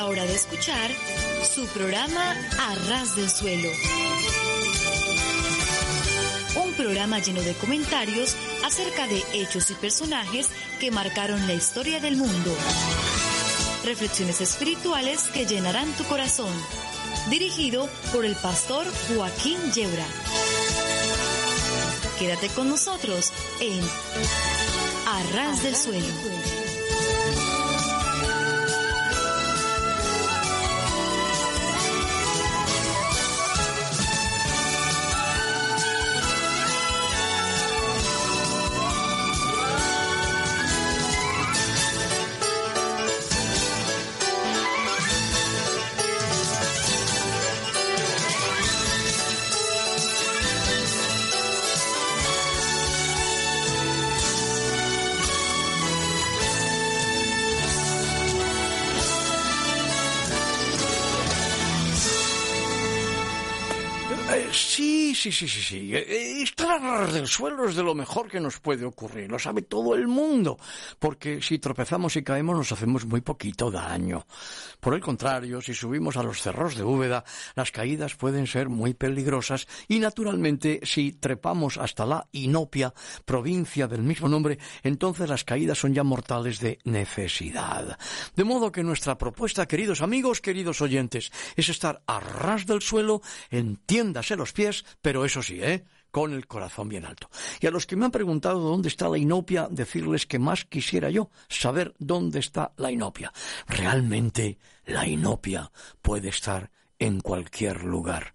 la hora de escuchar su programa A ras del suelo. Un programa lleno de comentarios acerca de hechos y personajes que marcaron la historia del mundo. Reflexiones espirituales que llenarán tu corazón. Dirigido por el pastor Joaquín Yebra. Quédate con nosotros en A ras del suelo. Sí. Estar del suelo es de lo mejor que nos puede ocurrir, lo sabe todo el mundo, porque si tropezamos y caemos nos hacemos muy poquito daño. Por el contrario, si subimos a los cerros de Úbeda, las caídas pueden ser muy peligrosas y, naturalmente, si trepamos hasta la inopia, provincia del mismo nombre, entonces las caídas son ya mortales de necesidad. De modo que nuestra propuesta, queridos amigos, queridos oyentes, es estar a ras del suelo, entiéndase los pies, pero eso sí, con el corazón bien alto. Y a los que me han preguntado dónde está la inopia, decirles que más quisiera yo saber dónde está la inopia. Realmente la inopia puede estar en cualquier lugar.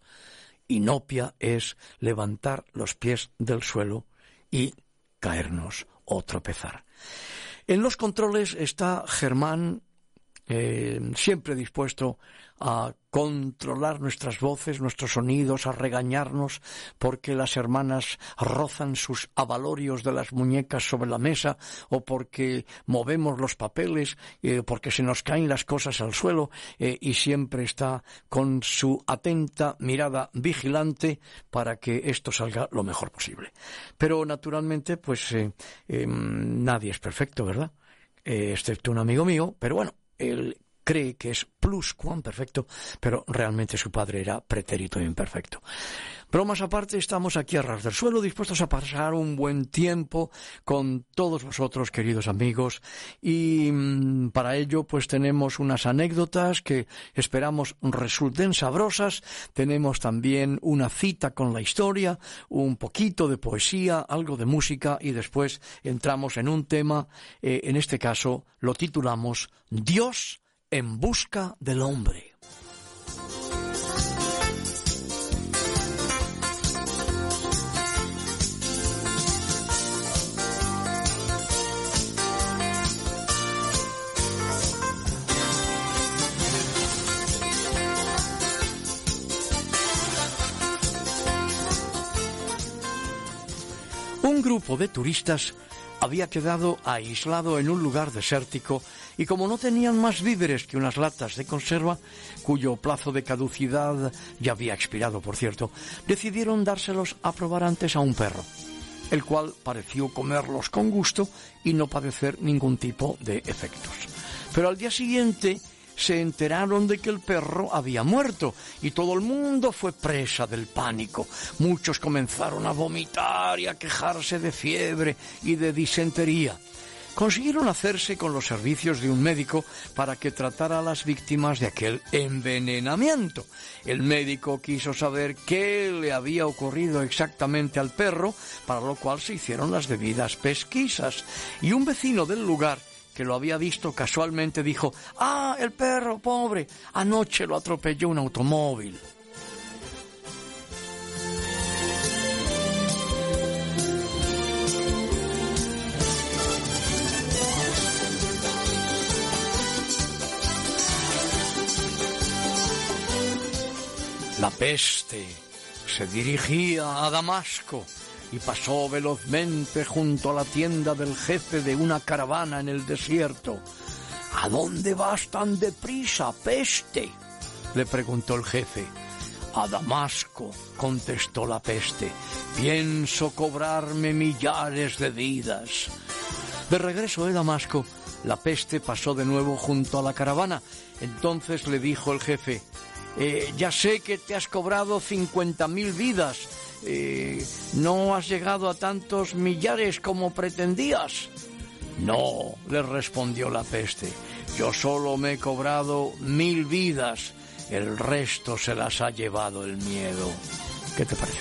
Inopia es levantar los pies del suelo y caernos o tropezar. En los controles está Germán, siempre dispuesto a controlar nuestras voces, nuestros sonidos, a regañarnos porque las hermanas rozan sus abalorios de las muñecas sobre la mesa, o porque movemos los papeles, porque se nos caen las cosas al suelo, y siempre está con su atenta mirada vigilante para que esto salga lo mejor posible. Pero naturalmente, pues nadie es perfecto, ¿verdad? Excepto un amigo mío, pero bueno, él cree que es pluscuamperfecto, pero realmente su padre era pretérito imperfecto. Bromas aparte, estamos aquí a ras del suelo, dispuestos a pasar un buen tiempo con todos vosotros, queridos amigos, y para ello pues tenemos unas anécdotas que esperamos resulten sabrosas, tenemos también una cita con la historia, un poquito de poesía, algo de música, y después entramos en un tema, en este caso lo titulamos Dios en busca del hombre. Un grupo de turistas había quedado aislado en un lugar desértico y, como no tenían más víveres que unas latas de conserva, cuyo plazo de caducidad ya había expirado, por cierto, decidieron dárselos a probar antes a un perro, el cual pareció comerlos con gusto y no padecer ningún tipo de efectos. Pero al día siguiente se enteraron de que el perro había muerto y todo el mundo fue presa del pánico. Muchos comenzaron a vomitar y a quejarse de fiebre y de disentería. Consiguieron hacerse con los servicios de un médico para que tratara a las víctimas de aquel envenenamiento. El médico quiso saber qué le había ocurrido exactamente al perro, para lo cual se hicieron las debidas pesquisas, y un vecino del lugar que lo había visto casualmente dijo: «¡Ah, el perro, pobre! Anoche lo atropelló un automóvil». La peste se dirigía a Damasco y pasó velozmente junto a la tienda del jefe de una caravana en el desierto. «¿A dónde vas tan deprisa, peste?», le preguntó el jefe. «A Damasco», contestó la peste. «Pienso cobrarme millares de vidas». De regreso de Damasco, la peste pasó de nuevo junto a la caravana. Entonces le dijo el jefe: ya sé que te has cobrado 50.000 vidas. ¿No has llegado a tantos millares como pretendías? No, le respondió la peste. Yo solo me he cobrado 1.000 vidas. El resto se las ha llevado el miedo. ¿Qué te parece?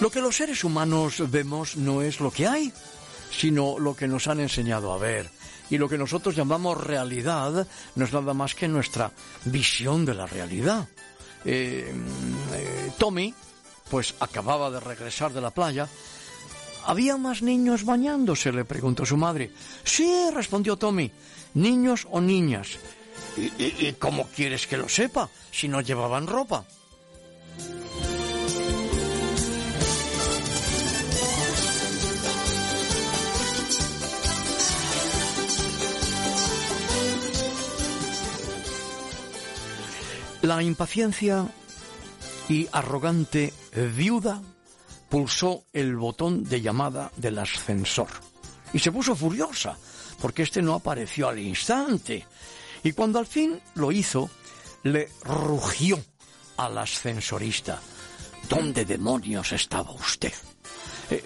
Lo que los seres humanos vemos no es lo que hay, sino lo que nos han enseñado a ver. Y lo que nosotros llamamos realidad no es nada más que nuestra visión de la realidad. Tommy, pues acababa de regresar de la playa. ¿Había más niños bañándose?, le preguntó su madre. Sí, respondió Tommy. ¿Niños o niñas? ¿Y cómo quieres que lo sepa si no llevaban ropa? La impaciencia y arrogante viuda pulsó el botón de llamada del ascensor y se puso furiosa porque este no apareció al instante, y cuando al fin lo hizo le rugió al ascensorista: ¿Dónde demonios estaba usted?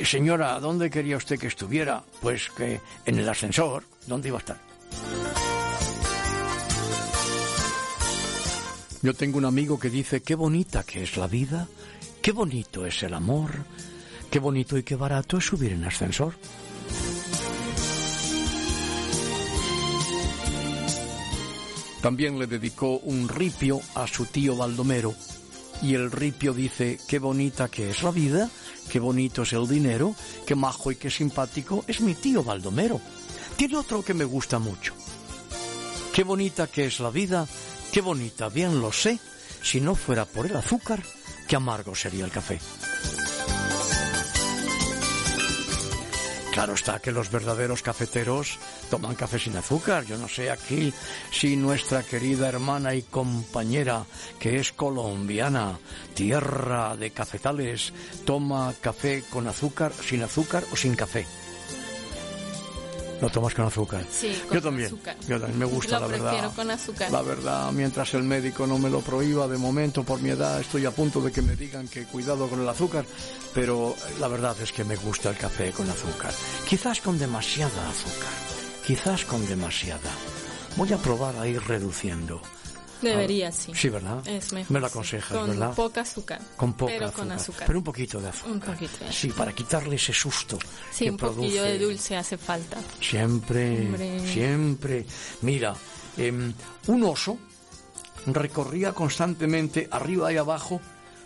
Señora, ¿dónde quería usted que estuviera? Pues que en el ascensor. ¿Dónde iba a estar? Yo tengo un amigo que dice: qué bonita que es la vida, qué bonito es el amor, qué bonito y qué barato es subir en ascensor. También le dedicó un ripio a su tío Baldomero, y el ripio dice: qué bonita que es la vida, qué bonito es el dinero, qué majo y qué simpático es mi tío Baldomero. Tiene otro que me gusta mucho: qué bonita que es la vida, qué bonita, bien lo sé, si no fuera por el azúcar, qué amargo sería el café. Claro está que los verdaderos cafeteros toman café sin azúcar. Yo no sé aquí si nuestra querida hermana y compañera, que es colombiana, tierra de cafetales, toma café con azúcar, sin azúcar o sin café. ¿Lo tomas con azúcar? Sí, con azúcar. Yo también me gusta, la verdad. Lo prefiero con azúcar. La verdad, mientras el médico no me lo prohíba, de momento, por mi edad, estoy a punto de que me digan que cuidado con el azúcar, pero la verdad es que me gusta el café con azúcar. Quizás con demasiada azúcar, quizás con demasiada. Voy a probar a ir reduciendo. Debería, sí. Sí, ¿verdad? Es mejor. Me lo aconsejas, sí. Con ¿verdad? Con poca azúcar. Con poca pero azúcar, con azúcar. Pero un poquito de azúcar. Un poquito de... Sí, para quitarle ese susto. Sí, que un produce... poquillo de dulce hace falta. Siempre, siempre. Mira, un oso recorría constantemente arriba y abajo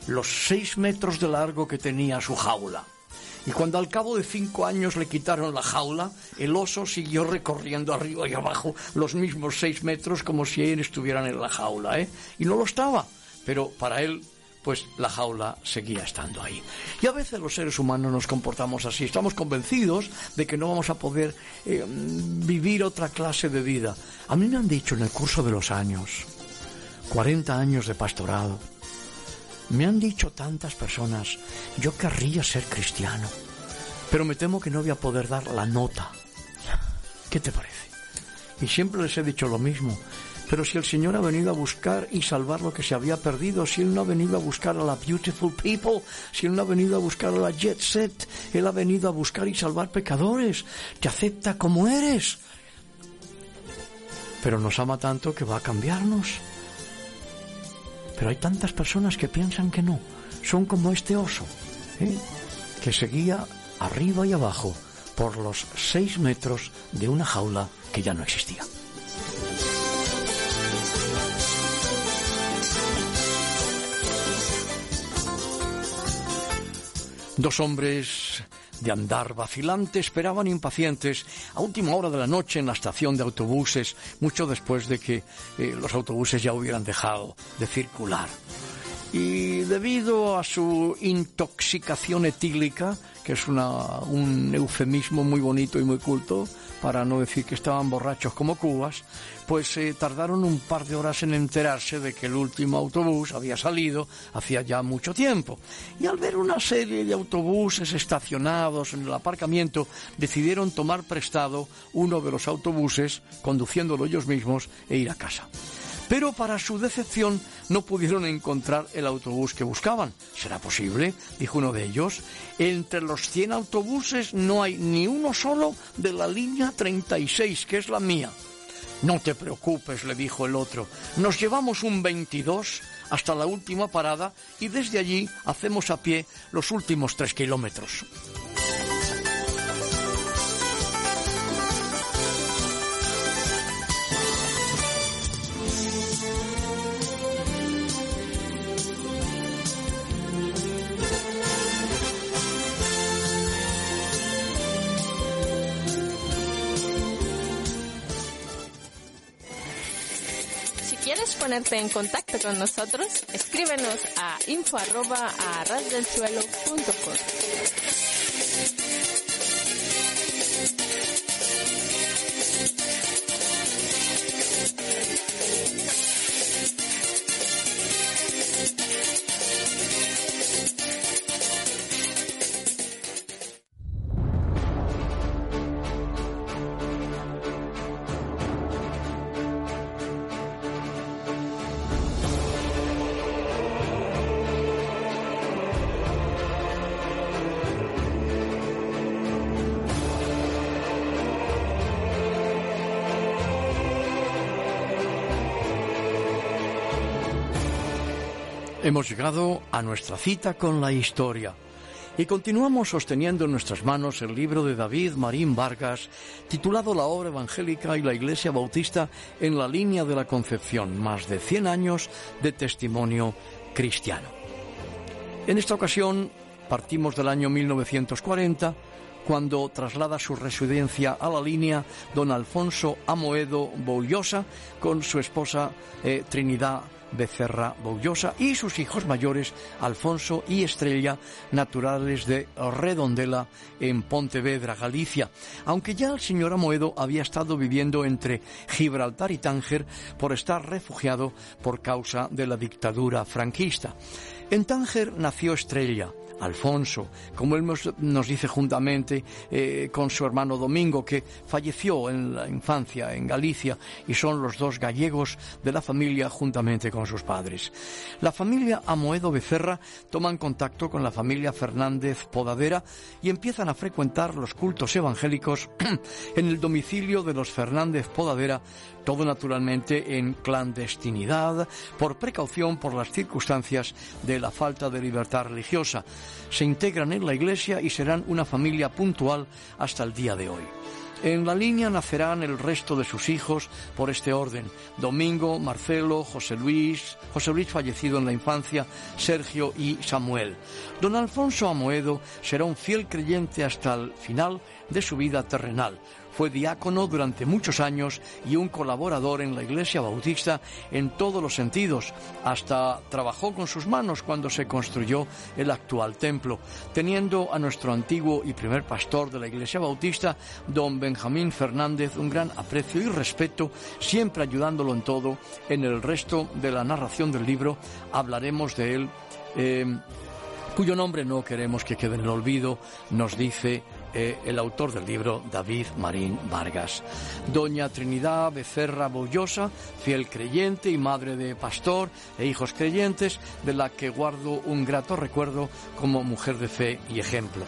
los 6 metros de largo que tenía su jaula. Y cuando al cabo de 5 años le quitaron la jaula, el oso siguió recorriendo arriba y abajo los mismos 6 metros como si él estuvieran en la jaula, ¿eh? Y no lo estaba, pero para él, pues la jaula seguía estando ahí. Y a veces los seres humanos nos comportamos así. Estamos convencidos de que no vamos a poder vivir otra clase de vida. A mí me han dicho en el curso de los años, 40 años de pastorado, me han dicho tantas personas: yo querría ser cristiano, pero me temo que no voy a poder dar la nota. ¿Qué te parece? Y siempre les he dicho lo mismo: pero si el Señor ha venido a buscar y salvar lo que se había perdido, si Él no ha venido a buscar a la beautiful people, si Él no ha venido a buscar a la jet set, Él ha venido a buscar y salvar pecadores, te acepta como eres. Pero nos ama tanto que va a cambiarnos. Pero hay tantas personas que piensan que no. Son como este oso, ¿eh?, que seguía arriba y abajo por los 6 metros de una jaula que ya no existía. Dos hombres de andar vacilante esperaban impacientes a última hora de la noche en la estación de autobuses, mucho después de que los autobuses ya hubieran dejado de circular. Y debido a su intoxicación etílica, que es un eufemismo muy bonito y muy culto para no decir que estaban borrachos como cubas, pues tardaron un par de horas en enterarse de que el último autobús había salido hacía ya mucho tiempo. Y al ver una serie de autobuses estacionados en el aparcamiento, decidieron tomar prestado uno de los autobuses, conduciéndolo ellos mismos, e ir a casa. Pero para su decepción no pudieron encontrar el autobús que buscaban. ¿Será posible?, dijo uno de ellos. Entre los 100 autobuses no hay ni uno solo de la línea 36, que es la mía. No te preocupes, le dijo el otro. Nos llevamos un 22 hasta la última parada y desde allí hacemos a pie los últimos 3 kilómetros. Ponerte en contacto con nosotros, escríbenos a info@arasdelsuelo.com. Hemos llegado a nuestra cita con la historia y continuamos sosteniendo en nuestras manos el libro de David Marín Vargas, titulado La obra evangélica y la Iglesia Bautista en la línea de la Concepción, más de 100 años de testimonio cristiano. En esta ocasión partimos del año 1940, cuando traslada su residencia a la línea don Alfonso Amoedo Boullosa con su esposa Trinidad Becerra Boullosa y sus hijos mayores Alfonso y Estrella, naturales de Redondela en Pontevedra, Galicia, aunque ya el señor Amoedo había estado viviendo entre Gibraltar y Tánger por estar refugiado por causa de la dictadura franquista. En Tánger nació Estrella, Alfonso, como él nos dice juntamente con su hermano Domingo, que falleció en la infancia en Galicia, y son los dos gallegos de la familia juntamente con sus padres. La familia Amoedo Becerra toma en contacto con la familia Fernández Podadera y empiezan a frecuentar los cultos evangélicos en el domicilio de los Fernández Podadera, todo naturalmente en clandestinidad, por precaución por las circunstancias de la falta de libertad religiosa. Se integran en la Iglesia y serán una familia puntual hasta el día de hoy. En la línea nacerán el resto de sus hijos por este orden: Domingo, Marcelo, José Luis fallecido en la infancia, Sergio y Samuel. Don Alfonso Amoedo será un fiel creyente hasta el final de su vida terrenal. Fue diácono durante muchos años y un colaborador en la Iglesia Bautista en todos los sentidos. Hasta trabajó con sus manos cuando se construyó el actual templo, teniendo a nuestro antiguo y primer pastor de la Iglesia Bautista, don Benjamín Fernández, un gran aprecio y respeto, siempre ayudándolo en todo. En el resto de la narración del libro hablaremos de él, cuyo nombre no queremos que quede en el olvido, nos dice el autor del libro, David Marín Vargas. Doña Trinidad Becerra Boullosa, fiel creyente y madre de pastor e hijos creyentes, de la que guardo un grato recuerdo como mujer de fe y ejemplo.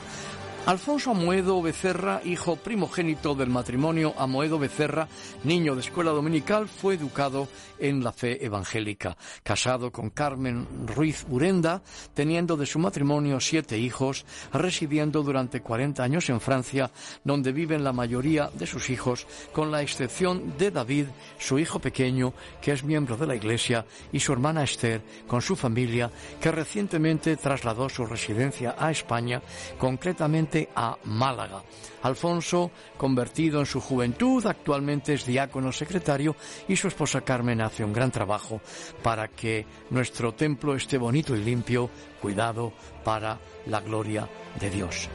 Alfonso Amoedo Becerra, hijo primogénito del matrimonio Amoedo Becerra, niño de escuela dominical, fue educado en la fe evangélica. Casado con Carmen Ruiz Urenda, teniendo de su matrimonio 7 hijos, residiendo durante 40 años en Francia, donde viven la mayoría de sus hijos, con la excepción de David, su hijo pequeño, que es miembro de la Iglesia, y su hermana Esther, con su familia, que recientemente trasladó su residencia a España, concretamente frente a Málaga. Alfonso, convertido en su juventud, actualmente es diácono secretario, y su esposa Carmen hace un gran trabajo para que nuestro templo esté bonito y limpio, cuidado para la gloria de Dios.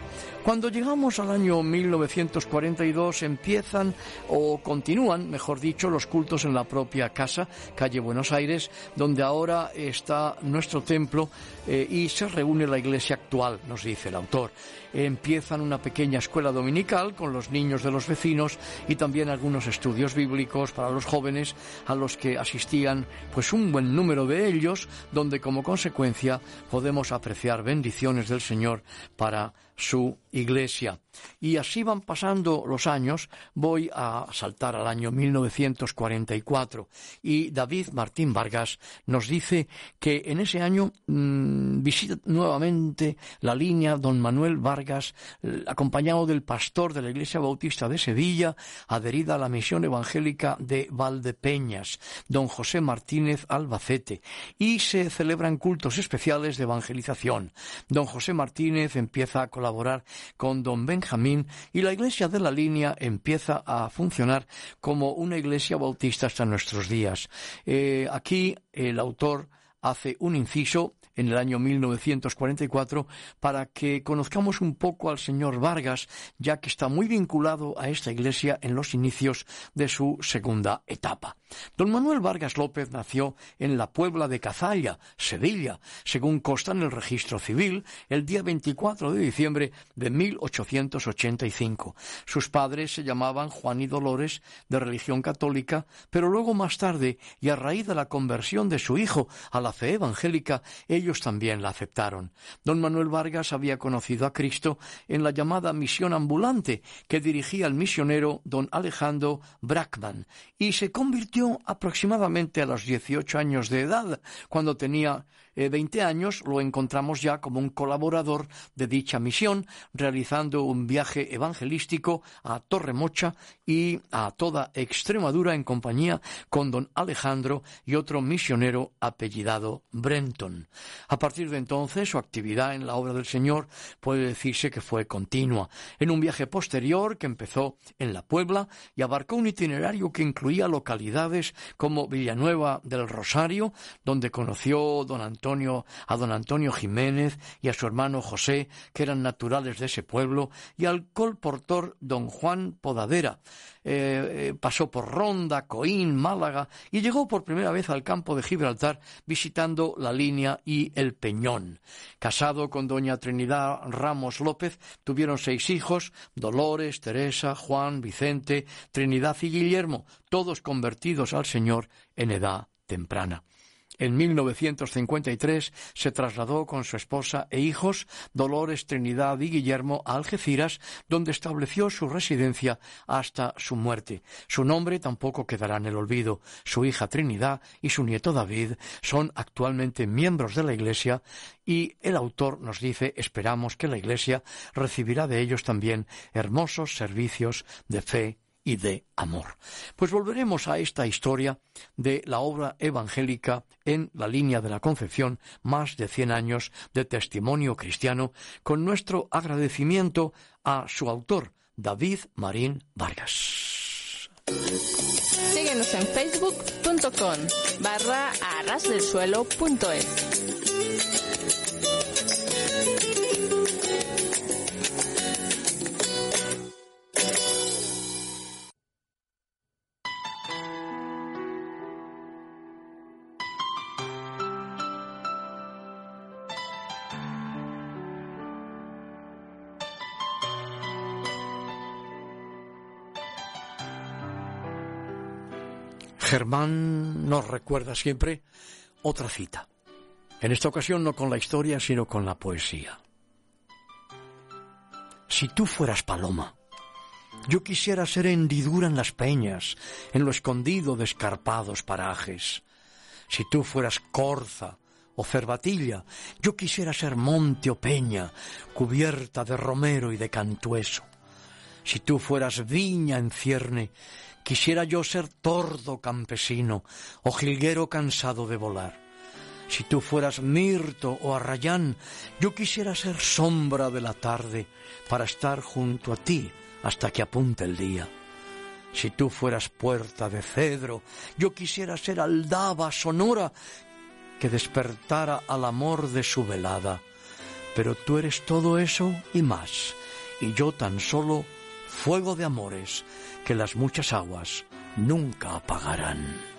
Cuando llegamos al año 1942 empiezan o continúan, mejor dicho, los cultos en la propia casa, calle Buenos Aires, donde ahora está nuestro templo, y se reúne la iglesia actual, nos dice el autor. Empiezan una pequeña escuela dominical con los niños de los vecinos y también algunos estudios bíblicos para los jóvenes, a los que asistían pues un buen número de ellos, donde como consecuencia podemos apreciar bendiciones del Señor para su iglesia. Y así van pasando los años. Voy a saltar al año 1944 y David Marín Vargas nos dice que en ese año visita nuevamente la línea don Manuel Vargas, acompañado del pastor de la Iglesia Bautista de Sevilla, adherida a la misión evangélica de Valdepeñas, don José Martínez Albacete, y se celebran cultos especiales de evangelización. Don José Martínez empieza a colaborar con don Benjamín y la iglesia de la línea empieza a funcionar como una iglesia bautista hasta nuestros días. Aquí el autor hace un inciso en el año 1944 para que conozcamos un poco al señor Vargas, ya que está muy vinculado a esta iglesia en los inicios de su segunda etapa. Don Manuel Vargas López nació en la Puebla de Cazalla, Sevilla, según consta en el registro civil, el día 24 de diciembre de 1885. Sus padres se llamaban Juan y Dolores, de religión católica, pero luego más tarde, y a raíz de la conversión de su hijo a la fe evangélica, ellos también la aceptaron. Don Manuel Vargas había conocido a Cristo en la llamada misión ambulante que dirigía el misionero don Alejandro Brackman, y se convirtió aproximadamente a los 18 años de edad. Cuando tenía 20 años lo encontramos ya como un colaborador de dicha misión, realizando un viaje evangelístico a Torremocha y a toda Extremadura en compañía con don Alejandro y otro misionero apellidado Brenton. A partir de entonces, su actividad en la obra del Señor puede decirse que fue continua. En un viaje posterior que empezó en la Puebla y abarcó un itinerario que incluía localidades como Villanueva del Rosario, donde conoció a don Antonio Jiménez y a su hermano José, que eran naturales de ese pueblo, y al colportor don Juan Podadera. Pasó por Ronda, Coín, Málaga y llegó por primera vez al campo de Gibraltar, visitando la línea y el Peñón. Casado con doña Trinidad Ramos López, tuvieron 6 hijos: Dolores, Teresa, Juan, Vicente, Trinidad y Guillermo, todos convertidos al Señor en edad temprana. En 1953 se trasladó con su esposa e hijos, Dolores, Trinidad y Guillermo, a Algeciras, donde estableció su residencia hasta su muerte. Su nombre tampoco quedará en el olvido. Su hija Trinidad y su nieto David son actualmente miembros de la Iglesia, y el autor nos dice: esperamos que la Iglesia recibirá de ellos también hermosos servicios de fe y de amor. Pues volveremos a esta historia de la obra evangélica en la línea de la Concepción, más de 100 años de testimonio cristiano, con nuestro agradecimiento a su autor, David Marín Vargas. Síguenos en facebook.com/arasdelsuelo.es. Germán nos recuerda siempre otra cita, en esta ocasión no con la historia, sino con la poesía. Si tú fueras paloma, yo quisiera ser hendidura en las peñas, en lo escondido de escarpados parajes. Si tú fueras corza o cervatilla, yo quisiera ser monte o peña, cubierta de romero y de cantueso. Si tú fueras viña en cierne, quisiera yo ser tordo campesino o jilguero cansado de volar. Si tú fueras mirto o arrayán, yo quisiera ser sombra de la tarde para estar junto a ti hasta que apunte el día. Si tú fueras puerta de cedro, yo quisiera ser aldaba sonora que despertara al amor de su velada. Pero tú eres todo eso y más, y yo tan solo fuego de amores que las muchas aguas nunca apagarán.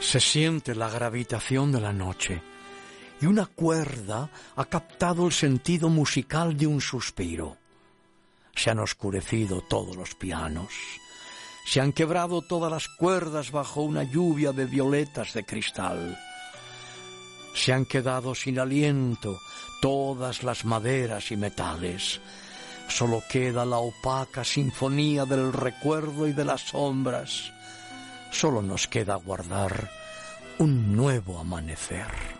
Se siente la gravitación de la noche y una cuerda ha captado el sentido musical de un suspiro. Se han oscurecido todos los pianos, se han quebrado todas las cuerdas bajo una lluvia de violetas de cristal. Se han quedado sin aliento todas las maderas y metales. Solo queda la opaca sinfonía del recuerdo y de las sombras. Solo nos queda guardar un nuevo amanecer.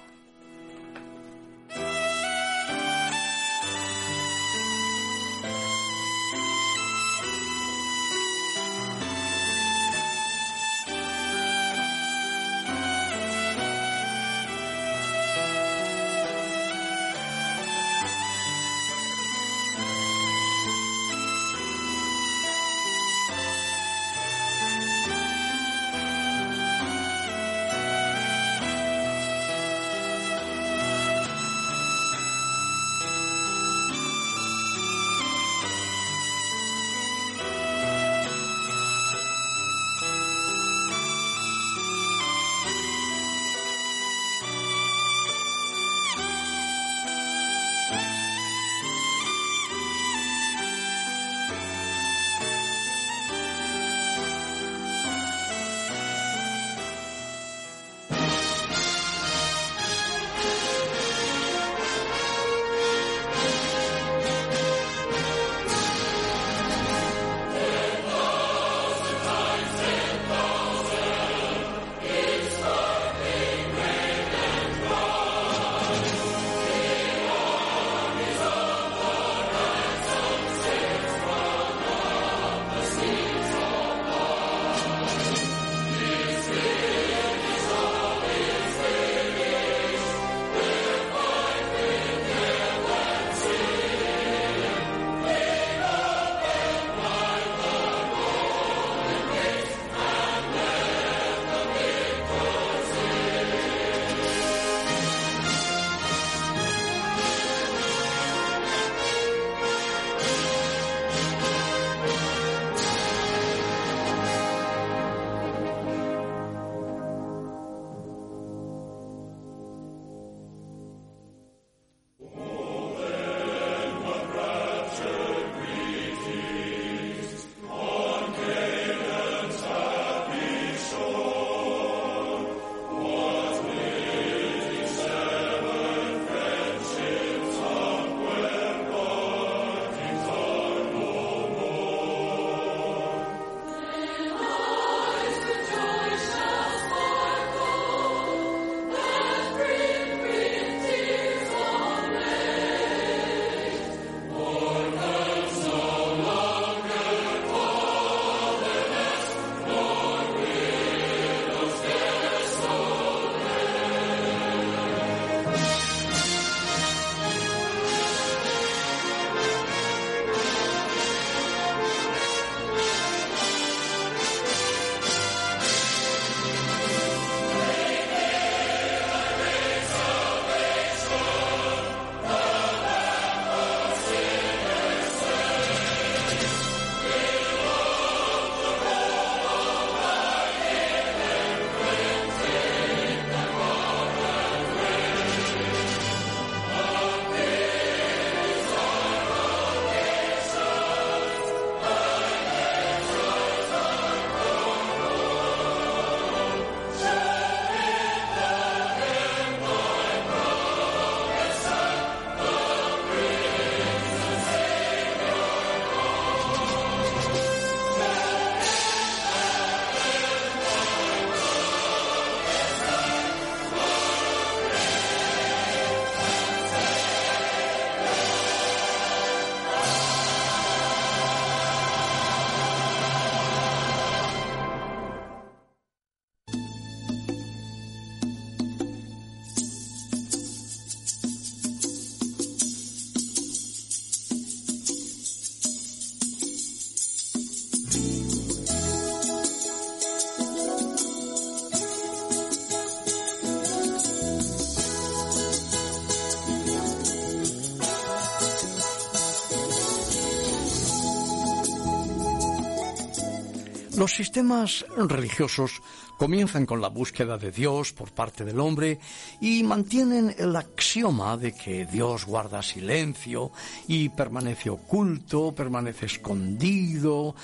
Los sistemas religiosos comienzan con la búsqueda de Dios por parte del hombre y mantienen el axioma de que Dios guarda silencio y permanece oculto, permanece escondido,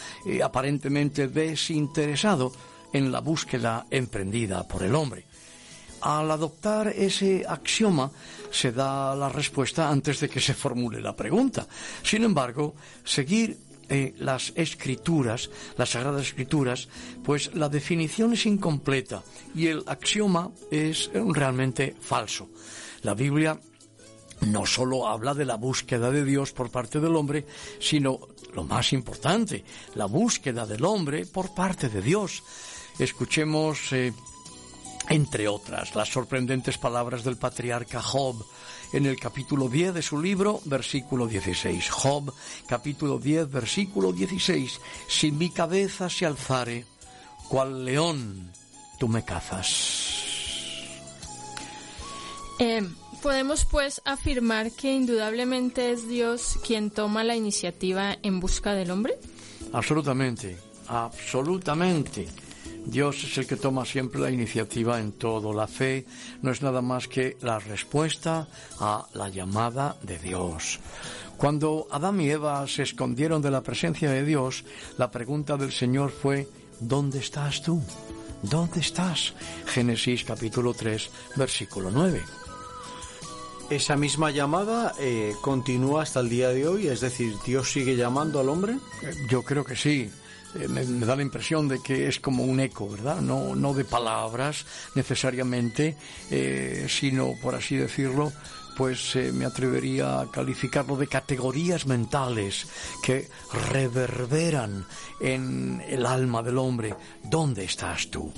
aparentemente desinteresado en la búsqueda emprendida por el hombre. Al adoptar ese axioma se da la respuesta antes de que se formule la pregunta. Sin embargo, seguir las escrituras, las sagradas escrituras, pues la definición es incompleta y el axioma es realmente falso. La Biblia no solo habla de la búsqueda de Dios por parte del hombre, sino, lo más importante, la búsqueda del hombre por parte de Dios. Escuchemos, entre otras, las sorprendentes palabras del patriarca Job en el capítulo 10 de su libro, versículo 16. Job, capítulo 10, versículo 16. Si mi cabeza se alzare, cual león, tú me cazas. Podemos pues afirmar que indudablemente es Dios quien toma la iniciativa en busca del hombre. Absolutamente, absolutamente. Dios es el que toma siempre la iniciativa en todo. La fe no es nada más que la respuesta a la llamada de Dios. Cuando Adán y Eva se escondieron de la presencia de Dios, la pregunta del Señor fue: ¿dónde estás tú? ¿Dónde estás? Génesis capítulo 3, versículo 9. Esa misma llamada continúa hasta el día de hoy, es decir, ¿Dios sigue llamando al hombre? Yo creo que sí. Me da la impresión de que es como un eco, ¿verdad? No de palabras necesariamente, sino, por así decirlo, pues me atrevería a calificarlo de categorías mentales que reverberan en el alma del hombre. ¿Dónde estás tú?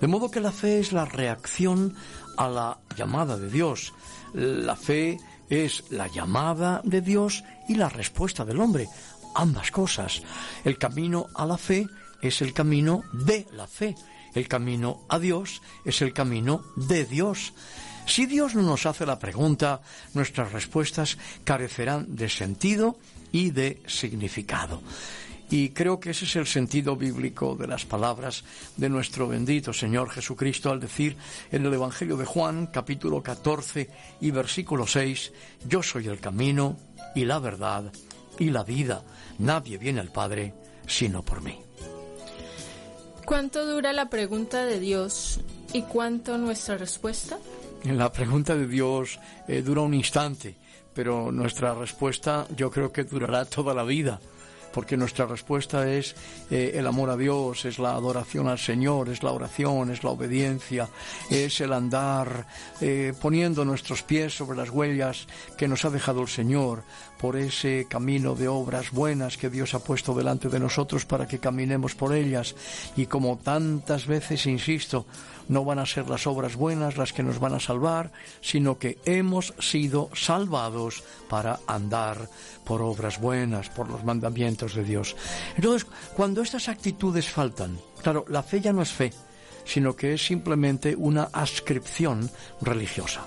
De modo que la fe es la reacción a la llamada de Dios. La fe es la llamada de Dios y la respuesta del hombre. Ambas cosas. El camino a la fe es el camino de la fe. El camino a Dios es el camino de Dios. Si Dios no nos hace la pregunta, nuestras respuestas carecerán de sentido y de significado. Y creo que ese es el sentido bíblico de las palabras de nuestro bendito Señor Jesucristo al decir en el Evangelio de Juan, capítulo 14 y versículo 6, yo soy el camino y la verdad y la vida. Nadie viene al Padre sino por mí. ¿Cuánto dura la pregunta de Dios y cuánto nuestra respuesta? La pregunta de Dios dura un instante, pero nuestra respuesta yo creo que durará toda la vida, porque nuestra respuesta es el amor a Dios, es la adoración al Señor, es la oración, es la obediencia, es el andar poniendo nuestros pies sobre las huellas que nos ha dejado el Señor por ese camino de obras buenas que Dios ha puesto delante de nosotros para que caminemos por ellas. Y como tantas veces insisto, no van a ser las obras buenas las que nos van a salvar, sino que hemos sido salvados para andar por obras buenas, por los mandamientos de Dios. Entonces, cuando estas actitudes faltan, claro, la fe ya no es fe, sino que es simplemente una adscripción religiosa.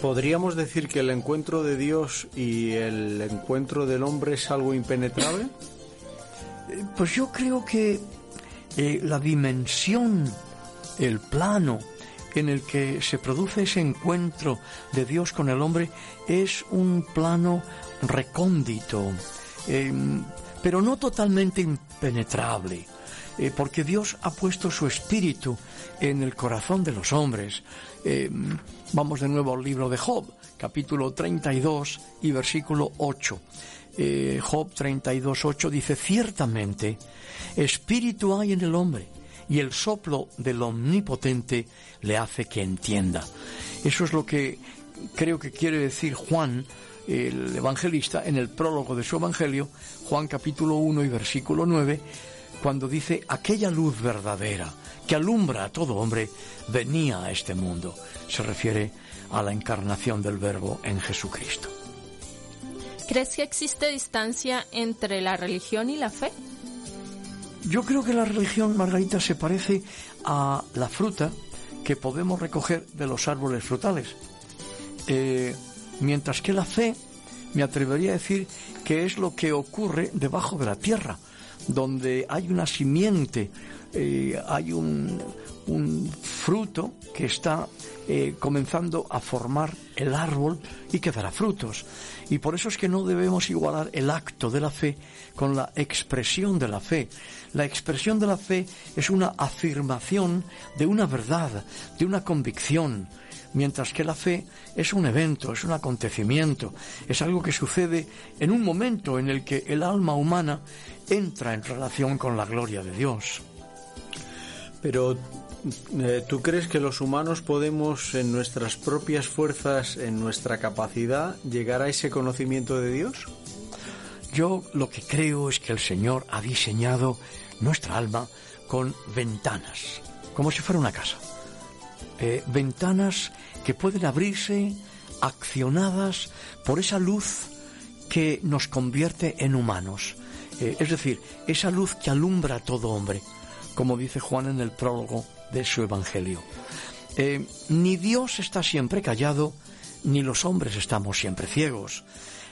¿Podríamos decir que el encuentro de Dios y el encuentro del hombre es algo impenetrable? Pues yo creo que la dimensión, el plano en el que se produce ese encuentro de Dios con el hombre es un plano recóndito, pero no totalmente impenetrable. Porque Dios ha puesto su espíritu en el corazón de los hombres. Vamos de nuevo al libro de Job, capítulo 32 y versículo 8. Job 32:8 dice: ciertamente espíritu hay en el hombre y el soplo del Omnipotente le hace que entienda. Eso es lo que creo que quiere decir Juan, el evangelista, en el prólogo de su evangelio, Juan capítulo 1 y versículo 9, cuando dice: aquella luz verdadera que alumbra a todo hombre venía a este mundo. Se refiere a la encarnación del Verbo en Jesucristo. ¿Crees que existe distancia entre la religión y la fe? Yo creo que la religión, Margarita, se parece a la fruta que podemos recoger de los árboles frutales, mientras que la fe me atrevería a decir que es lo que ocurre debajo de la tierra, donde hay una simiente, hay un fruto que está comenzando a formar el árbol y que dará frutos. Y por eso es que no debemos igualar el acto de la fe con la expresión de la fe. La expresión de la fe es una afirmación de una verdad, de una convicción, mientras que la fe es un evento, es un acontecimiento, es algo que sucede en un momento en el que el alma humana entra en relación con la gloria de Dios. Pero ¿tú crees que los humanos podemos, en nuestras propias fuerzas, en nuestra capacidad, llegar a ese conocimiento de Dios? Yo lo que creo es que el Señor ha diseñado nuestra alma con ventanas, como si fuera una casa. Ventanas que pueden abrirse, accionadas por esa luz que nos convierte en humanos. Es decir, esa luz que alumbra a todo hombre, como dice Juan en el prólogo de su Evangelio. Ni Dios está siempre callado, ni los hombres estamos siempre ciegos.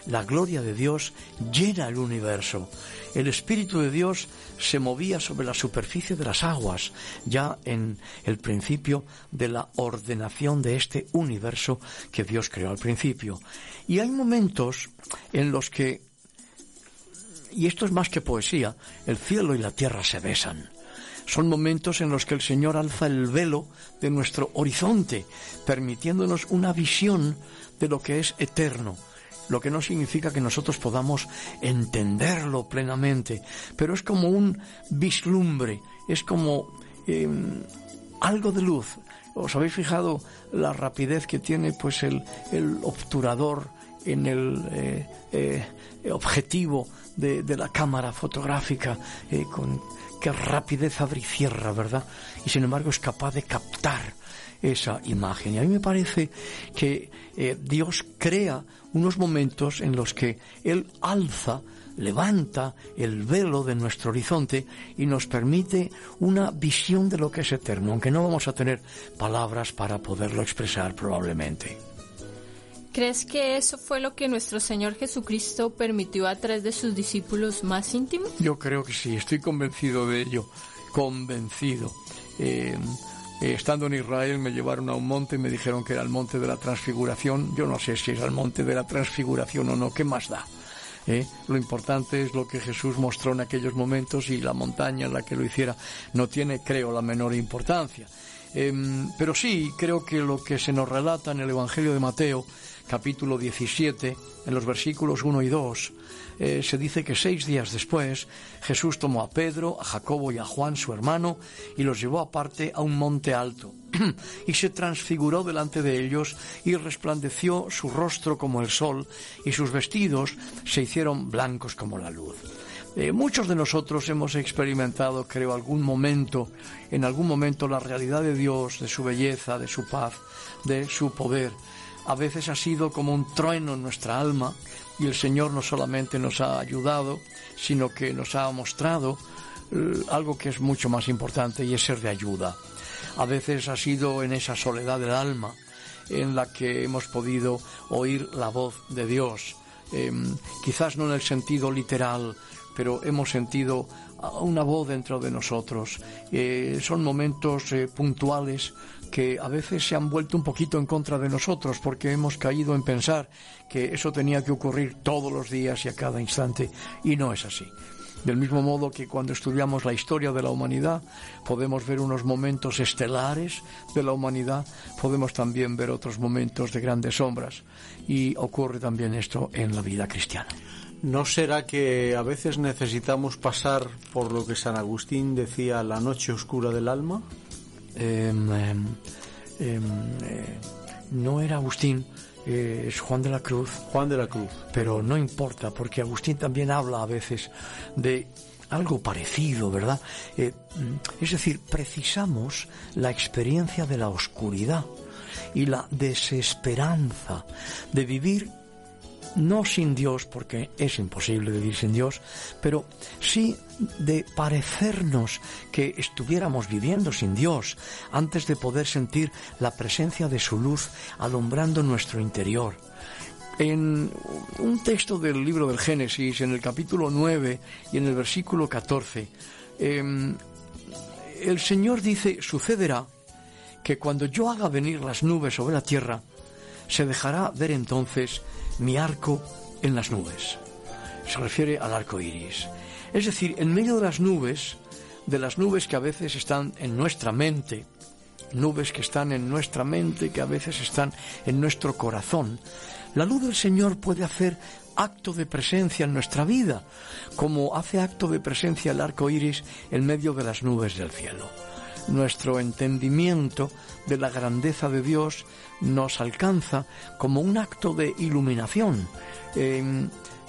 La gloria de Dios llena el universo. El Espíritu de Dios se movía sobre la superficie de las aguas, ya en el principio de la ordenación de este universo que Dios creó al principio. Y hay momentos en los que, y esto es más que poesía, el cielo y la tierra se besan. Son momentos en los que el Señor alza el velo de nuestro horizonte, permitiéndonos una visión de lo que es eterno, lo que no significa que nosotros podamos entenderlo plenamente, pero es como un vislumbre, es como algo de luz. ¿Os habéis fijado la rapidez que tiene pues el obturador en el objetivo de la cámara fotográfica, con qué rapidez abre y cierra, ¿verdad? Y sin embargo es capaz de captar esa imagen. Y a mí me parece que Dios crea unos momentos en los que Él alza, levanta el velo de nuestro horizonte y nos permite una visión de lo que es eterno, aunque no vamos a tener palabras para poderlo expresar probablemente. ¿Crees que eso fue lo que nuestro Señor Jesucristo permitió a tres de sus discípulos más íntimos? Yo creo que sí, estoy convencido de ello, convencido. Estando en Israel me llevaron a un monte y me dijeron que era el monte de la transfiguración. Yo no sé si es el monte de la transfiguración o no, ¿qué más da? Lo importante es lo que Jesús mostró en aquellos momentos, y la montaña en la que lo hiciera no tiene, creo, la menor importancia. Pero sí, creo que lo que se nos relata en el Evangelio de Mateo, capítulo 17, en los versículos 1 y 2, se dice que 6 días después Jesús tomó a Pedro, a Jacobo y a Juan, su hermano, y los llevó aparte a un monte alto, y se transfiguró delante de ellos, y resplandeció su rostro como el sol, y sus vestidos se hicieron blancos como la luz. Muchos de nosotros hemos experimentado, creo, en algún momento la realidad de Dios, de su belleza, de su paz, de su poder. A veces ha sido como un trueno en nuestra alma, y el Señor no solamente nos ha ayudado, sino que nos ha mostrado algo que es mucho más importante, y es ser de ayuda. A veces ha sido en esa soledad del alma en la que hemos podido oír la voz de Dios. Quizás no en el sentido literal, pero hemos sentido una voz dentro de nosotros. Son momentos puntuales que a veces se han vuelto un poquito en contra de nosotros, porque hemos caído en pensar que eso tenía que ocurrir todos los días y a cada instante, y no es así. Del mismo modo que cuando estudiamos la historia de la humanidad podemos ver unos momentos estelares de la humanidad, podemos también ver otros momentos de grandes sombras, y ocurre también esto en la vida cristiana. ¿No será que a veces necesitamos pasar por lo que San Agustín decía, la noche oscura del alma? No era Agustín, es Juan de la Cruz. Juan de la Cruz. Pero no importa, porque Agustín también habla a veces de algo parecido, ¿verdad? Es decir, precisamos la experiencia de la oscuridad y la desesperanza de vivir no sin Dios, porque es imposible vivir sin Dios, pero sí de parecernos que estuviéramos viviendo sin Dios, antes de poder sentir la presencia de su luz alumbrando nuestro interior. en un texto del libro del Génesis, en el capítulo 9 y en el versículo 14, el Señor dice: sucederá que cuando yo haga venir las nubes sobre la tierra, se dejará ver entonces mi arco en las nubes. Se refiere al arco iris. Es decir, en medio de las nubes que a veces están en nuestra mente, nubes que están en nuestra mente, que a veces están en nuestro corazón, la luz del Señor puede hacer acto de presencia en nuestra vida, como hace acto de presencia el arco iris en medio de las nubes del cielo. Nuestro entendimiento de la grandeza de Dios nos alcanza como un acto de iluminación.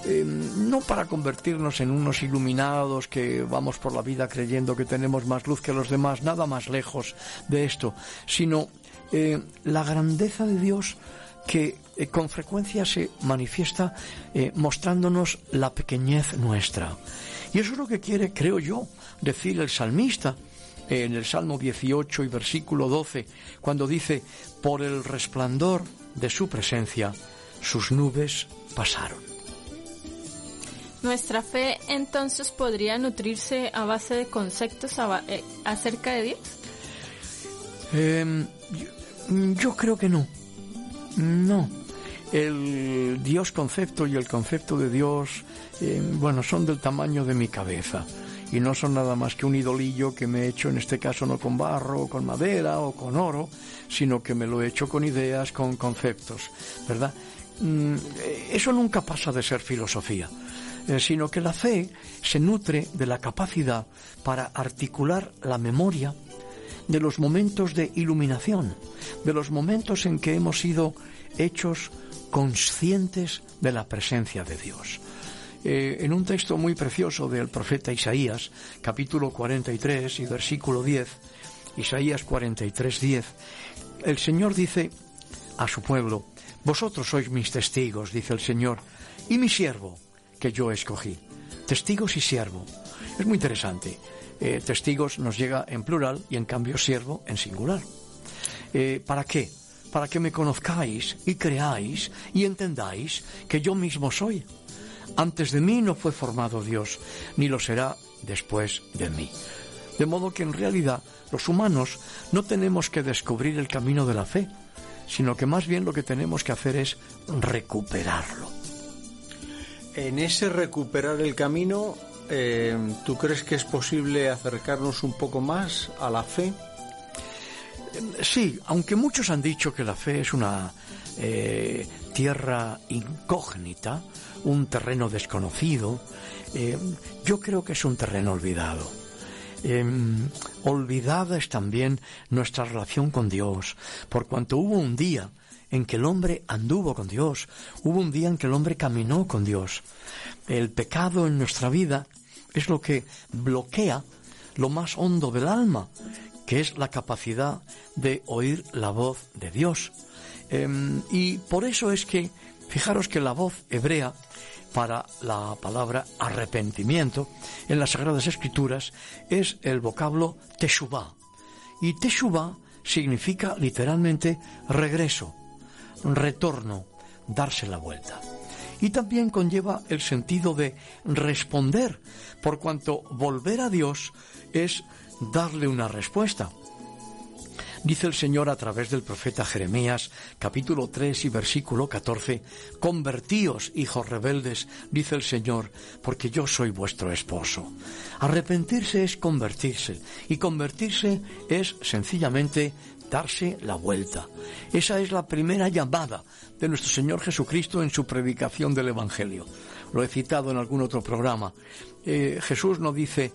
No para convertirnos en unos iluminados que vamos por la vida creyendo que tenemos más luz que los demás, nada más lejos de esto, sino la grandeza de Dios que con frecuencia se manifiesta mostrándonos la pequeñez nuestra. Y eso es lo que quiere, creo yo, decir el salmista en el Salmo 18 y versículo 12, cuando dice: por el resplandor de su presencia, sus nubes pasaron. Nuestra fe, entonces, ¿podría nutrirse a base de conceptos acerca de Dios? Yo creo que no. No. El Dios concepto y el concepto de Dios, son del tamaño de mi cabeza. Y no son nada más que un idolillo que me he hecho, en este caso no con barro, o con madera o con oro, sino que me lo he hecho con ideas, con conceptos, ¿verdad? Eso nunca pasa de ser filosofía, sino que la fe se nutre de la capacidad para articular la memoria de los momentos de iluminación, de los momentos en que hemos sido hechos conscientes de la presencia de Dios. En un texto muy precioso del profeta Isaías, capítulo 43 y versículo 10, Isaías 43, 10, el Señor dice a su pueblo: vosotros sois mis testigos, dice el Señor, y mi siervo, que yo escogí. Testigos y siervo. Es muy interesante. Testigos nos llega en plural y en cambio siervo en singular. ¿Para qué? Para que me conozcáis y creáis y entendáis que yo mismo soy. Antes de mí no fue formado Dios, ni lo será después de mí. De modo que en realidad los humanos no tenemos que descubrir el camino de la fe, sino que más bien lo que tenemos que hacer es recuperarlo. En ese recuperar el camino, ¿tú crees que es posible acercarnos un poco más a la fe? Sí, aunque muchos han dicho que la fe es una tierra incógnita, un terreno desconocido, yo creo que es un terreno olvidado. Olvidada es también nuestra relación con Dios, por cuanto hubo un día en que el hombre anduvo con Dios, hubo un día en que el hombre caminó con Dios. El pecado en nuestra vida es lo que bloquea lo más hondo del alma, que es la capacidad de oír la voz de Dios. Y por eso es que, fijaros que la voz hebrea para la palabra arrepentimiento en las Sagradas Escrituras es el vocablo teshuvá. Y teshuvá significa literalmente regreso, retorno, darse la vuelta. Y también conlleva el sentido de responder, por cuanto volver a Dios es darle una respuesta. Dice el Señor a través del profeta Jeremías, capítulo 3 y versículo 14, «Convertíos, hijos rebeldes, dice el Señor, porque yo soy vuestro esposo». Arrepentirse es convertirse, y convertirse es sencillamente darse la vuelta. Esa es la primera llamada de nuestro Señor Jesucristo en su predicación del Evangelio. Lo he citado en algún otro programa. Jesús nos dice: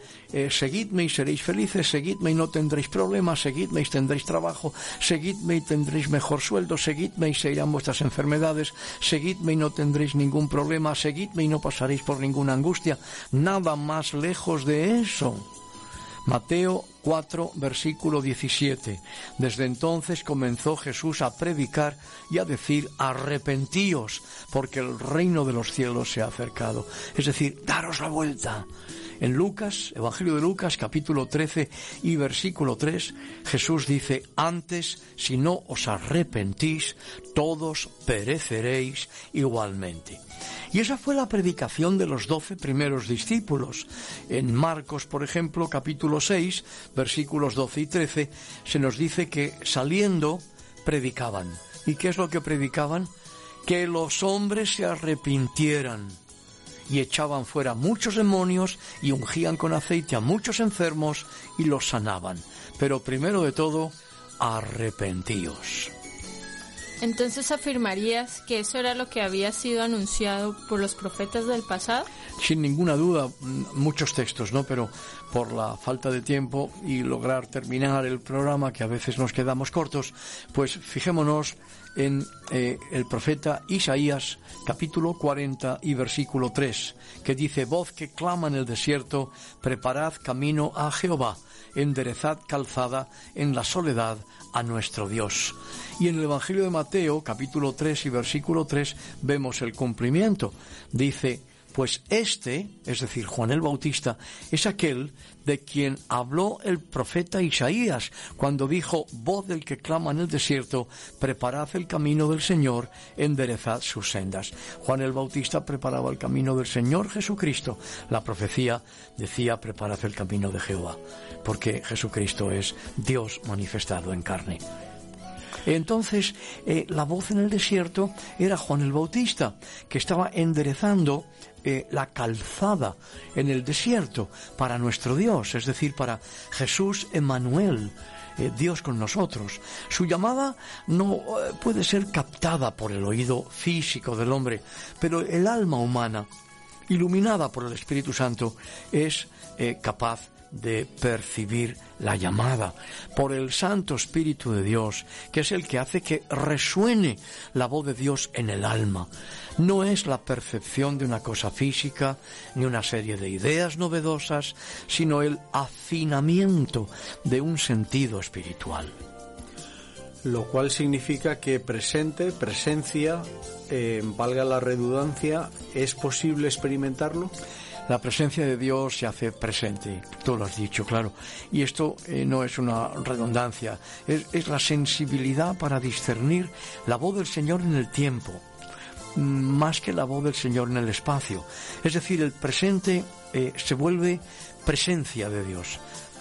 seguidme y seréis felices, seguidme y no tendréis problemas, seguidme y tendréis trabajo, seguidme y tendréis mejor sueldo, seguidme y se irán vuestras enfermedades, seguidme y no tendréis ningún problema, seguidme y no pasaréis por ninguna angustia. Nada más lejos de eso. Mateo 4, versículo 17. Desde entonces comenzó Jesús a predicar y a decir: arrepentíos, porque el reino de los cielos se ha acercado. Es decir, daros la vuelta. En Lucas, Evangelio de Lucas, capítulo 13 y versículo 3, Jesús dice: antes, si no os arrepentís, todos pereceréis igualmente. Y esa fue la predicación de los 12 primeros discípulos. En Marcos, por ejemplo, capítulo 6, versículos 12 y 13, se nos dice que saliendo predicaban. ¿Y qué es lo que predicaban? Que los hombres se arrepintieran. Y echaban fuera muchos demonios y ungían con aceite a muchos enfermos y los sanaban. Pero primero de todo, arrepentíos. Entonces, ¿afirmarías que eso era lo que había sido anunciado por los profetas del pasado? Sin ninguna duda, muchos textos, ¿no? Pero por la falta de tiempo y lograr terminar el programa, que a veces nos quedamos cortos, pues fijémonos en el profeta Isaías, capítulo 40 y versículo 3, que dice: voz que clama en el desierto, preparad camino a Jehová, enderezad calzada en la soledad a nuestro Dios. Y en el Evangelio de Mateo, capítulo 3 y versículo 3, vemos el cumplimiento. Dice: pues este, es decir, Juan el Bautista, es aquel de quien habló el profeta Isaías cuando dijo: voz del que clama en el desierto, preparad el camino del Señor, enderezad sus sendas. Juan el Bautista preparaba el camino del Señor Jesucristo. La profecía decía: preparad el camino de Jehová, porque Jesucristo es Dios manifestado en carne. Entonces, la voz en el desierto era Juan el Bautista, que estaba enderezando la calzada en el desierto para nuestro Dios, es decir, para Jesús Emmanuel, Dios con nosotros. Su llamada no puede ser captada por el oído físico del hombre, pero el alma humana, iluminada por el Espíritu Santo, es capaz de percibir la llamada por el Santo Espíritu de Dios, que es el que hace que resuene la voz de Dios en el alma. No es la percepción de una cosa física, ni una serie de ideas novedosas, sino el afinamiento de un sentido espiritual. Lo cual significa que presencia, valga la redundancia, ¿es posible experimentarlo? La presencia de Dios se hace presente, tú lo has dicho, claro. Y esto no es una redundancia, es la sensibilidad para discernir la voz del Señor en el tiempo, más que la voz del Señor en el espacio. Es decir, el presente se vuelve presencia de Dios.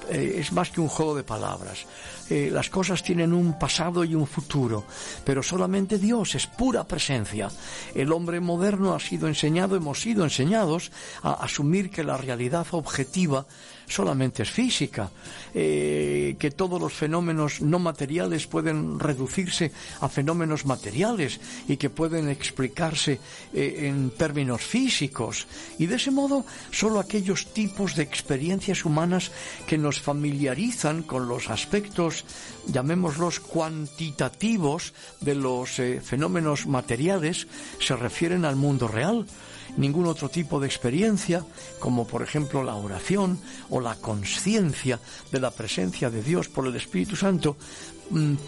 Es más que un juego de palabras. Las cosas tienen un pasado y un futuro, pero solamente Dios es pura presencia. El hombre moderno hemos sido enseñados a asumir que la realidad objetiva solamente es física, que todos los fenómenos no materiales pueden reducirse a fenómenos materiales y que pueden explicarse en términos físicos. Y de ese modo, solo aquellos tipos de experiencias humanas que nos familiarizan con los aspectos, llamémoslos cuantitativos, de los fenómenos materiales, se refieren al mundo real. Ningún otro tipo de experiencia, como por ejemplo la oración o la conciencia de la presencia de Dios por el Espíritu Santo,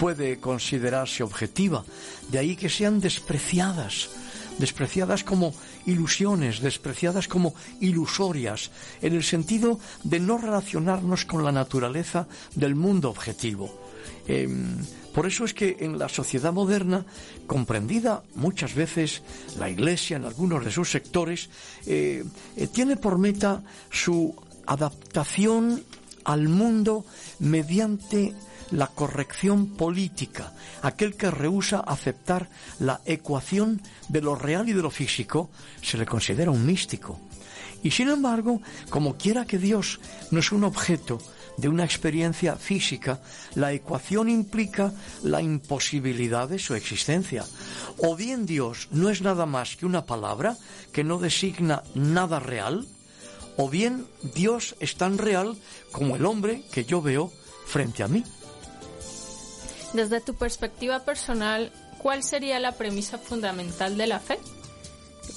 puede considerarse objetiva. De ahí que sean despreciadas como ilusiones, despreciadas como ilusorias, en el sentido de no relacionarnos con la naturaleza del mundo objetivo. Por eso es que en la sociedad moderna, comprendida muchas veces la Iglesia en algunos de sus sectores, tiene por meta su adaptación al mundo mediante la corrección política, aquel que rehúsa aceptar la ecuación de lo real y de lo físico, se le considera un místico. Y sin embargo, como quiera que Dios no es un objeto de una experiencia física, la ecuación implica la imposibilidad de su existencia. O bien Dios no es nada más que una palabra que no designa nada real, o bien Dios es tan real como el hombre que yo veo frente a mí. Desde tu perspectiva personal, ¿cuál sería la premisa fundamental de la fe?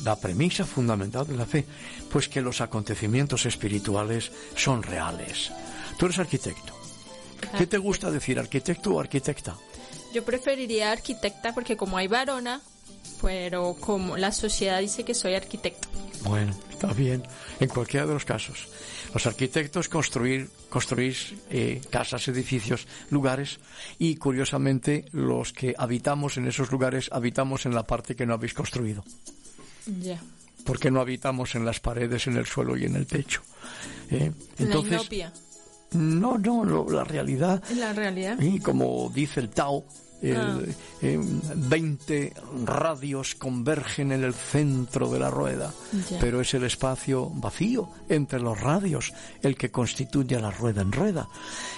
La premisa fundamental de la fe, pues que los acontecimientos espirituales son reales. Tú eres arquitecto. ¿Qué te gusta decir, arquitecto o arquitecta? Yo preferiría arquitecta porque como hay varona, pero como la sociedad dice que soy arquitecto. Bueno, también, en cualquiera de los casos. Los arquitectos construís casas, edificios, lugares, y curiosamente los que habitamos en esos lugares habitamos en la parte que no habéis construido. Ya. Porque no habitamos en las paredes, en el suelo y en el techo. Entonces, la inopia. No, la realidad. La realidad. Y como dice el Tao, 20 radios convergen en el centro de la rueda, yeah. Pero es el espacio vacío entre los radios el que constituye la rueda en rueda.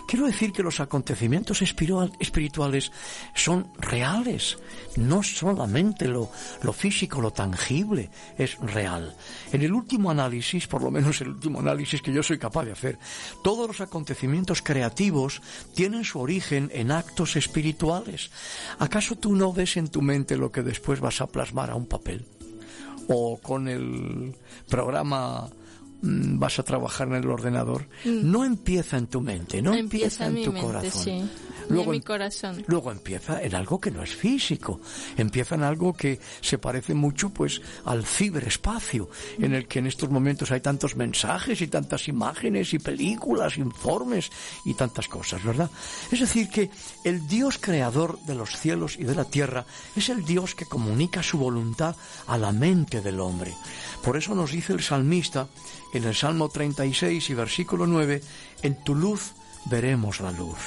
Quiero decir que los acontecimientos espirituales son reales, no solamente lo físico, lo tangible es real. En el último análisis, por lo menos el último análisis que yo soy capaz de hacer, todos los acontecimientos creativos tienen su origen en actos espirituales. ¿Acaso tú no ves en tu mente lo que después vas a plasmar a un papel? ¿O con el programa vas a trabajar en el ordenador? No empieza en tu mente, no empieza en tu corazón. Sí. Luego, en mi corazón. Luego empieza en algo que no es físico, empieza en algo que se parece mucho pues al ciberespacio, en el que en estos momentos hay tantos mensajes y tantas imágenes y películas, informes y tantas cosas, ¿verdad? Es decir, que el Dios creador de los cielos y de la tierra es el Dios que comunica su voluntad a la mente del hombre. Por eso nos dice el salmista en el Salmo 36 y versículo 9, en tu luz veremos la luz.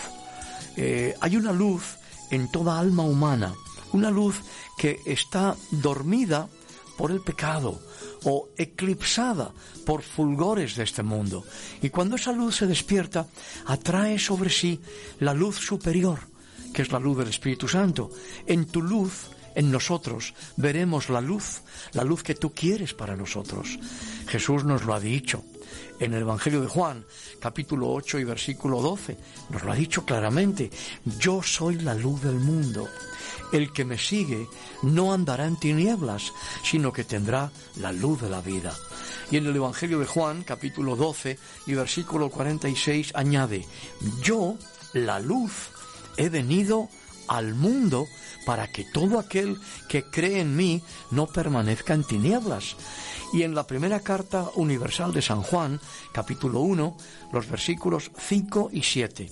Hay una luz en toda alma humana, una luz que está dormida por el pecado o eclipsada por fulgores de este mundo. Y cuando esa luz se despierta, atrae sobre sí la luz superior, que es la luz del Espíritu Santo. En tu luz, en nosotros, veremos la luz que tú quieres para nosotros. Jesús nos lo ha dicho. En el Evangelio de Juan, capítulo 8 y versículo 12, nos lo ha dicho claramente: yo soy la luz del mundo. El que me sigue no andará en tinieblas, sino que tendrá la luz de la vida. Y en el Evangelio de Juan, capítulo 12 y versículo 46, añade: yo, la luz, he venido al mundo para que todo aquel que cree en mí no permanezca en tinieblas. Y en la primera carta universal de San Juan, capítulo 1, los versículos 5 y 7.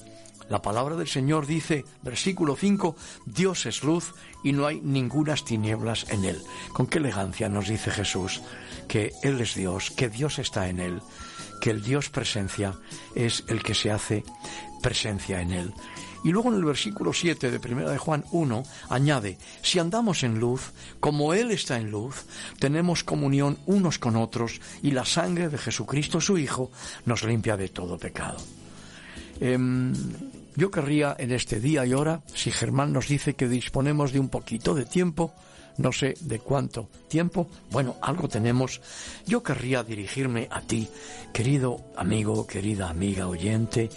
La palabra del Señor dice, versículo 5, Dios es luz y no hay ningunas tinieblas en él. Con qué elegancia nos dice Jesús que él es Dios, que Dios está en él, que el Dios presencia es el que se hace presencia en él. Y luego en el versículo 7 de 1 de Juan 1 añade: si andamos en luz, como Él está en luz, tenemos comunión unos con otros, y la sangre de Jesucristo su Hijo nos limpia de todo pecado. Yo querría en este día y hora, si Germán nos dice que disponemos de un poquito de tiempo, no sé de cuánto tiempo, bueno, algo tenemos. Yo querría dirigirme a ti, querido amigo, querida amiga oyente.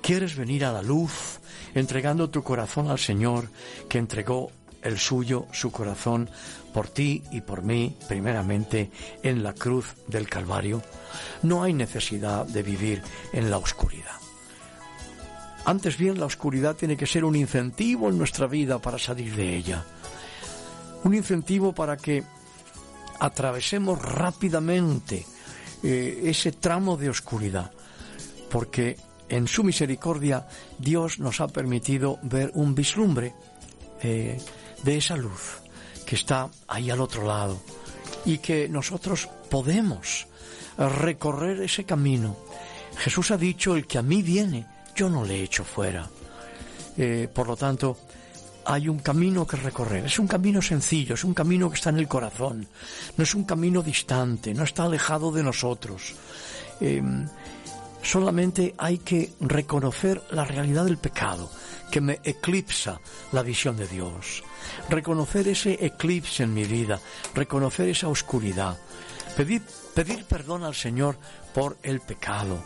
¿Quieres venir a la luz entregando tu corazón al Señor, que entregó el suyo, su corazón, por ti y por mí, primeramente en la cruz del Calvario? No hay necesidad de vivir en la oscuridad. Antes bien, la oscuridad tiene que ser un incentivo en nuestra vida para salir de ella. Un incentivo para que atravesemos rápidamente ese tramo de oscuridad, porque en su misericordia, Dios nos ha permitido ver un vislumbre de esa luz que está ahí al otro lado, y que nosotros podemos recorrer ese camino. Jesús ha dicho: el que a mí viene, yo no le echo fuera. Por lo tanto, hay un camino que recorrer. Es un camino sencillo, es un camino que está en el corazón. No es un camino distante, no está alejado de nosotros. Solamente hay que reconocer la realidad del pecado, que me eclipsa la visión de Dios. Reconocer ese eclipse en mi vida, reconocer esa oscuridad. Pedir perdón al Señor por el pecado.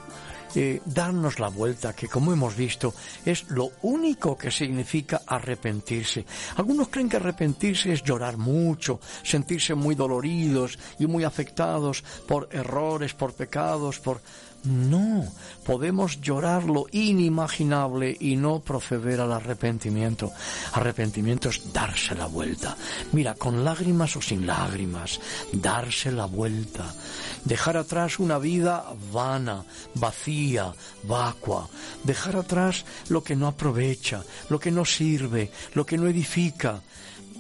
Darnos la vuelta, que como hemos visto es lo único que significa arrepentirse. Algunos creen que arrepentirse es llorar mucho, sentirse muy doloridos y muy afectados por errores, por pecados, por... No, podemos llorar lo inimaginable y no proceder al arrepentimiento. Arrepentimiento es darse la vuelta. Mira, con lágrimas o sin lágrimas, darse la vuelta. Dejar atrás una vida vana, vacía, vacua. Dejar atrás lo que no aprovecha, lo que no sirve, lo que no edifica.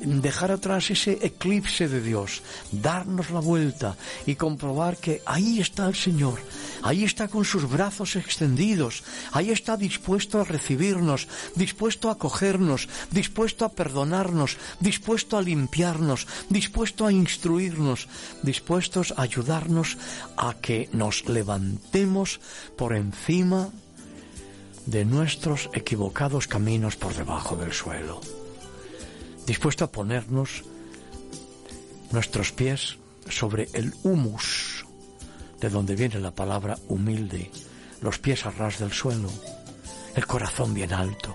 Dejar atrás ese eclipse de Dios, darnos la vuelta y comprobar que ahí está el Señor, ahí está con sus brazos extendidos, ahí está dispuesto a recibirnos, dispuesto a acogernos, dispuesto a perdonarnos, dispuesto a limpiarnos, dispuesto a instruirnos, dispuestos a ayudarnos a que nos levantemos por encima de nuestros equivocados caminos por debajo del suelo. Dispuesto a ponernos nuestros pies sobre el humus, de donde viene la palabra humilde, los pies a ras del suelo, el corazón bien alto,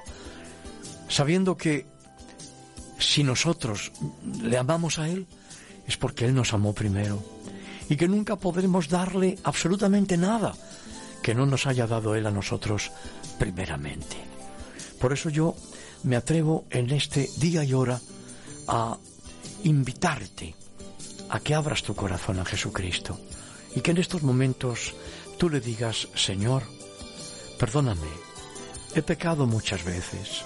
sabiendo que si nosotros le amamos a Él, es porque Él nos amó primero, y que nunca podremos darle absolutamente nada que no nos haya dado Él a nosotros primeramente. Por eso yo me atrevo en este día y hora a invitarte a que abras tu corazón a Jesucristo y que en estos momentos tú le digas: Señor, perdóname, he pecado muchas veces,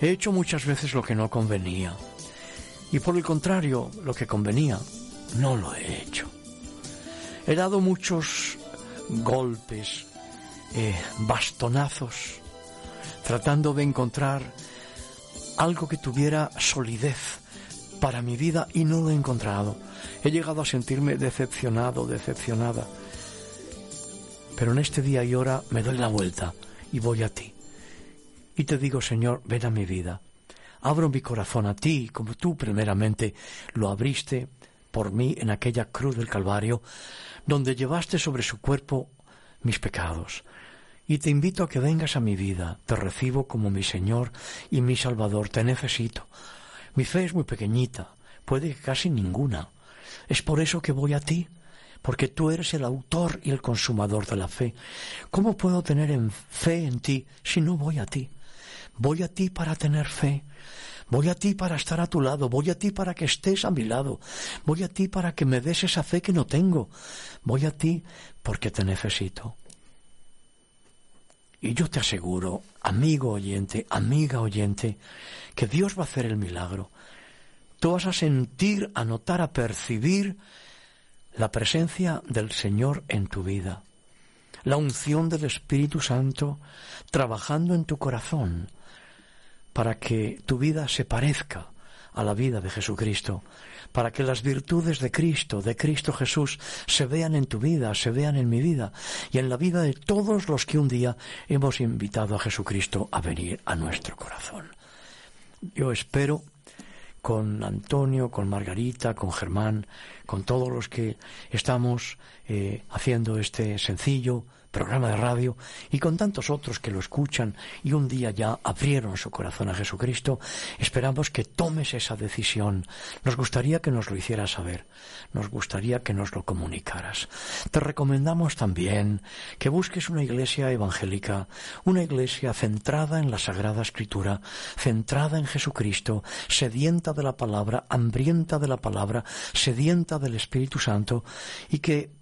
he hecho muchas veces lo que no convenía, y por el contrario, lo que convenía no lo he hecho. He dado muchos golpes, bastonazos, tratando de encontrar algo que tuviera solidez para mi vida, y no lo he encontrado. He llegado a sentirme decepcionado, decepcionada. Pero en este día y hora me doy la vuelta y voy a ti. Y te digo: Señor, ven a mi vida. Abro mi corazón a ti, como tú primeramente lo abriste por mí en aquella cruz del Calvario, donde llevaste sobre su cuerpo mis pecados. Y te invito a que vengas a mi vida, te recibo como mi Señor y mi Salvador, te necesito. Mi fe es muy pequeñita, puede que casi ninguna. Es por eso que voy a ti, porque tú eres el autor y el consumador de la fe. ¿Cómo puedo tener fe en ti si no voy a ti? Voy a ti para tener fe. Voy a ti para estar a tu lado, voy a ti para que estés a mi lado, voy a ti para que me des esa fe que no tengo. Voy a ti porque te necesito. Y yo te aseguro, amigo oyente, amiga oyente, que Dios va a hacer el milagro. Tú vas a sentir, a notar, a percibir la presencia del Señor en tu vida. La unción del Espíritu Santo trabajando en tu corazón para que tu vida se parezca a la vida de Jesucristo, para que las virtudes de Cristo Jesús, se vean en tu vida, se vean en mi vida y en la vida de todos los que un día hemos invitado a Jesucristo a venir a nuestro corazón. Yo espero, con Antonio, con Margarita, con Germán, con todos los que estamos haciendo este sencillo programa de radio, y con tantos otros que lo escuchan y un día ya abrieron su corazón a Jesucristo, esperamos que tomes esa decisión. Nos gustaría que nos lo hicieras saber, nos gustaría que nos lo comunicaras. Te recomendamos también que busques una iglesia evangélica, una iglesia centrada en la Sagrada Escritura, centrada en Jesucristo, sedienta de la palabra, hambrienta de la palabra, sedienta del Espíritu Santo, y que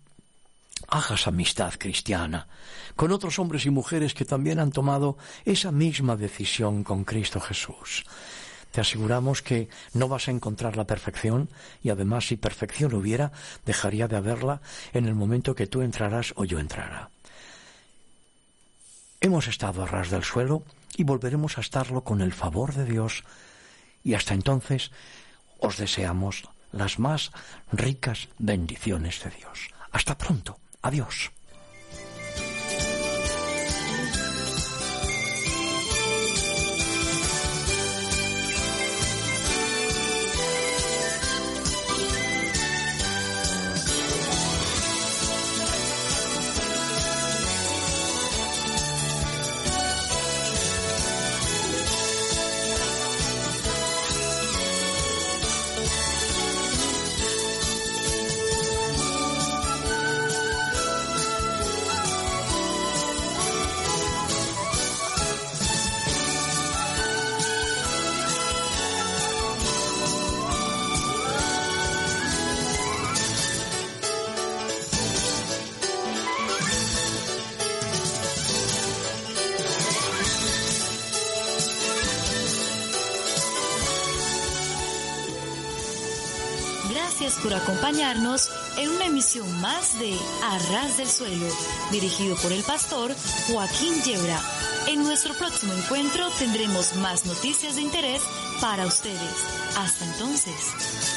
hagas amistad cristiana con otros hombres y mujeres que también han tomado esa misma decisión con Cristo Jesús. Te aseguramos que no vas a encontrar la perfección, y además, si perfección hubiera, dejaría de haberla en el momento que tú entrarás o yo entrara. Hemos estado a ras del suelo y volveremos a estarlo con el favor de Dios, y hasta entonces os deseamos las más ricas bendiciones de Dios. Hasta pronto. Adiós. por acompañarnos en una emisión más de A ras del suelo, dirigido por el pastor Joaquín Yebra. En nuestro próximo encuentro tendremos más noticias de interés para ustedes. Hasta entonces.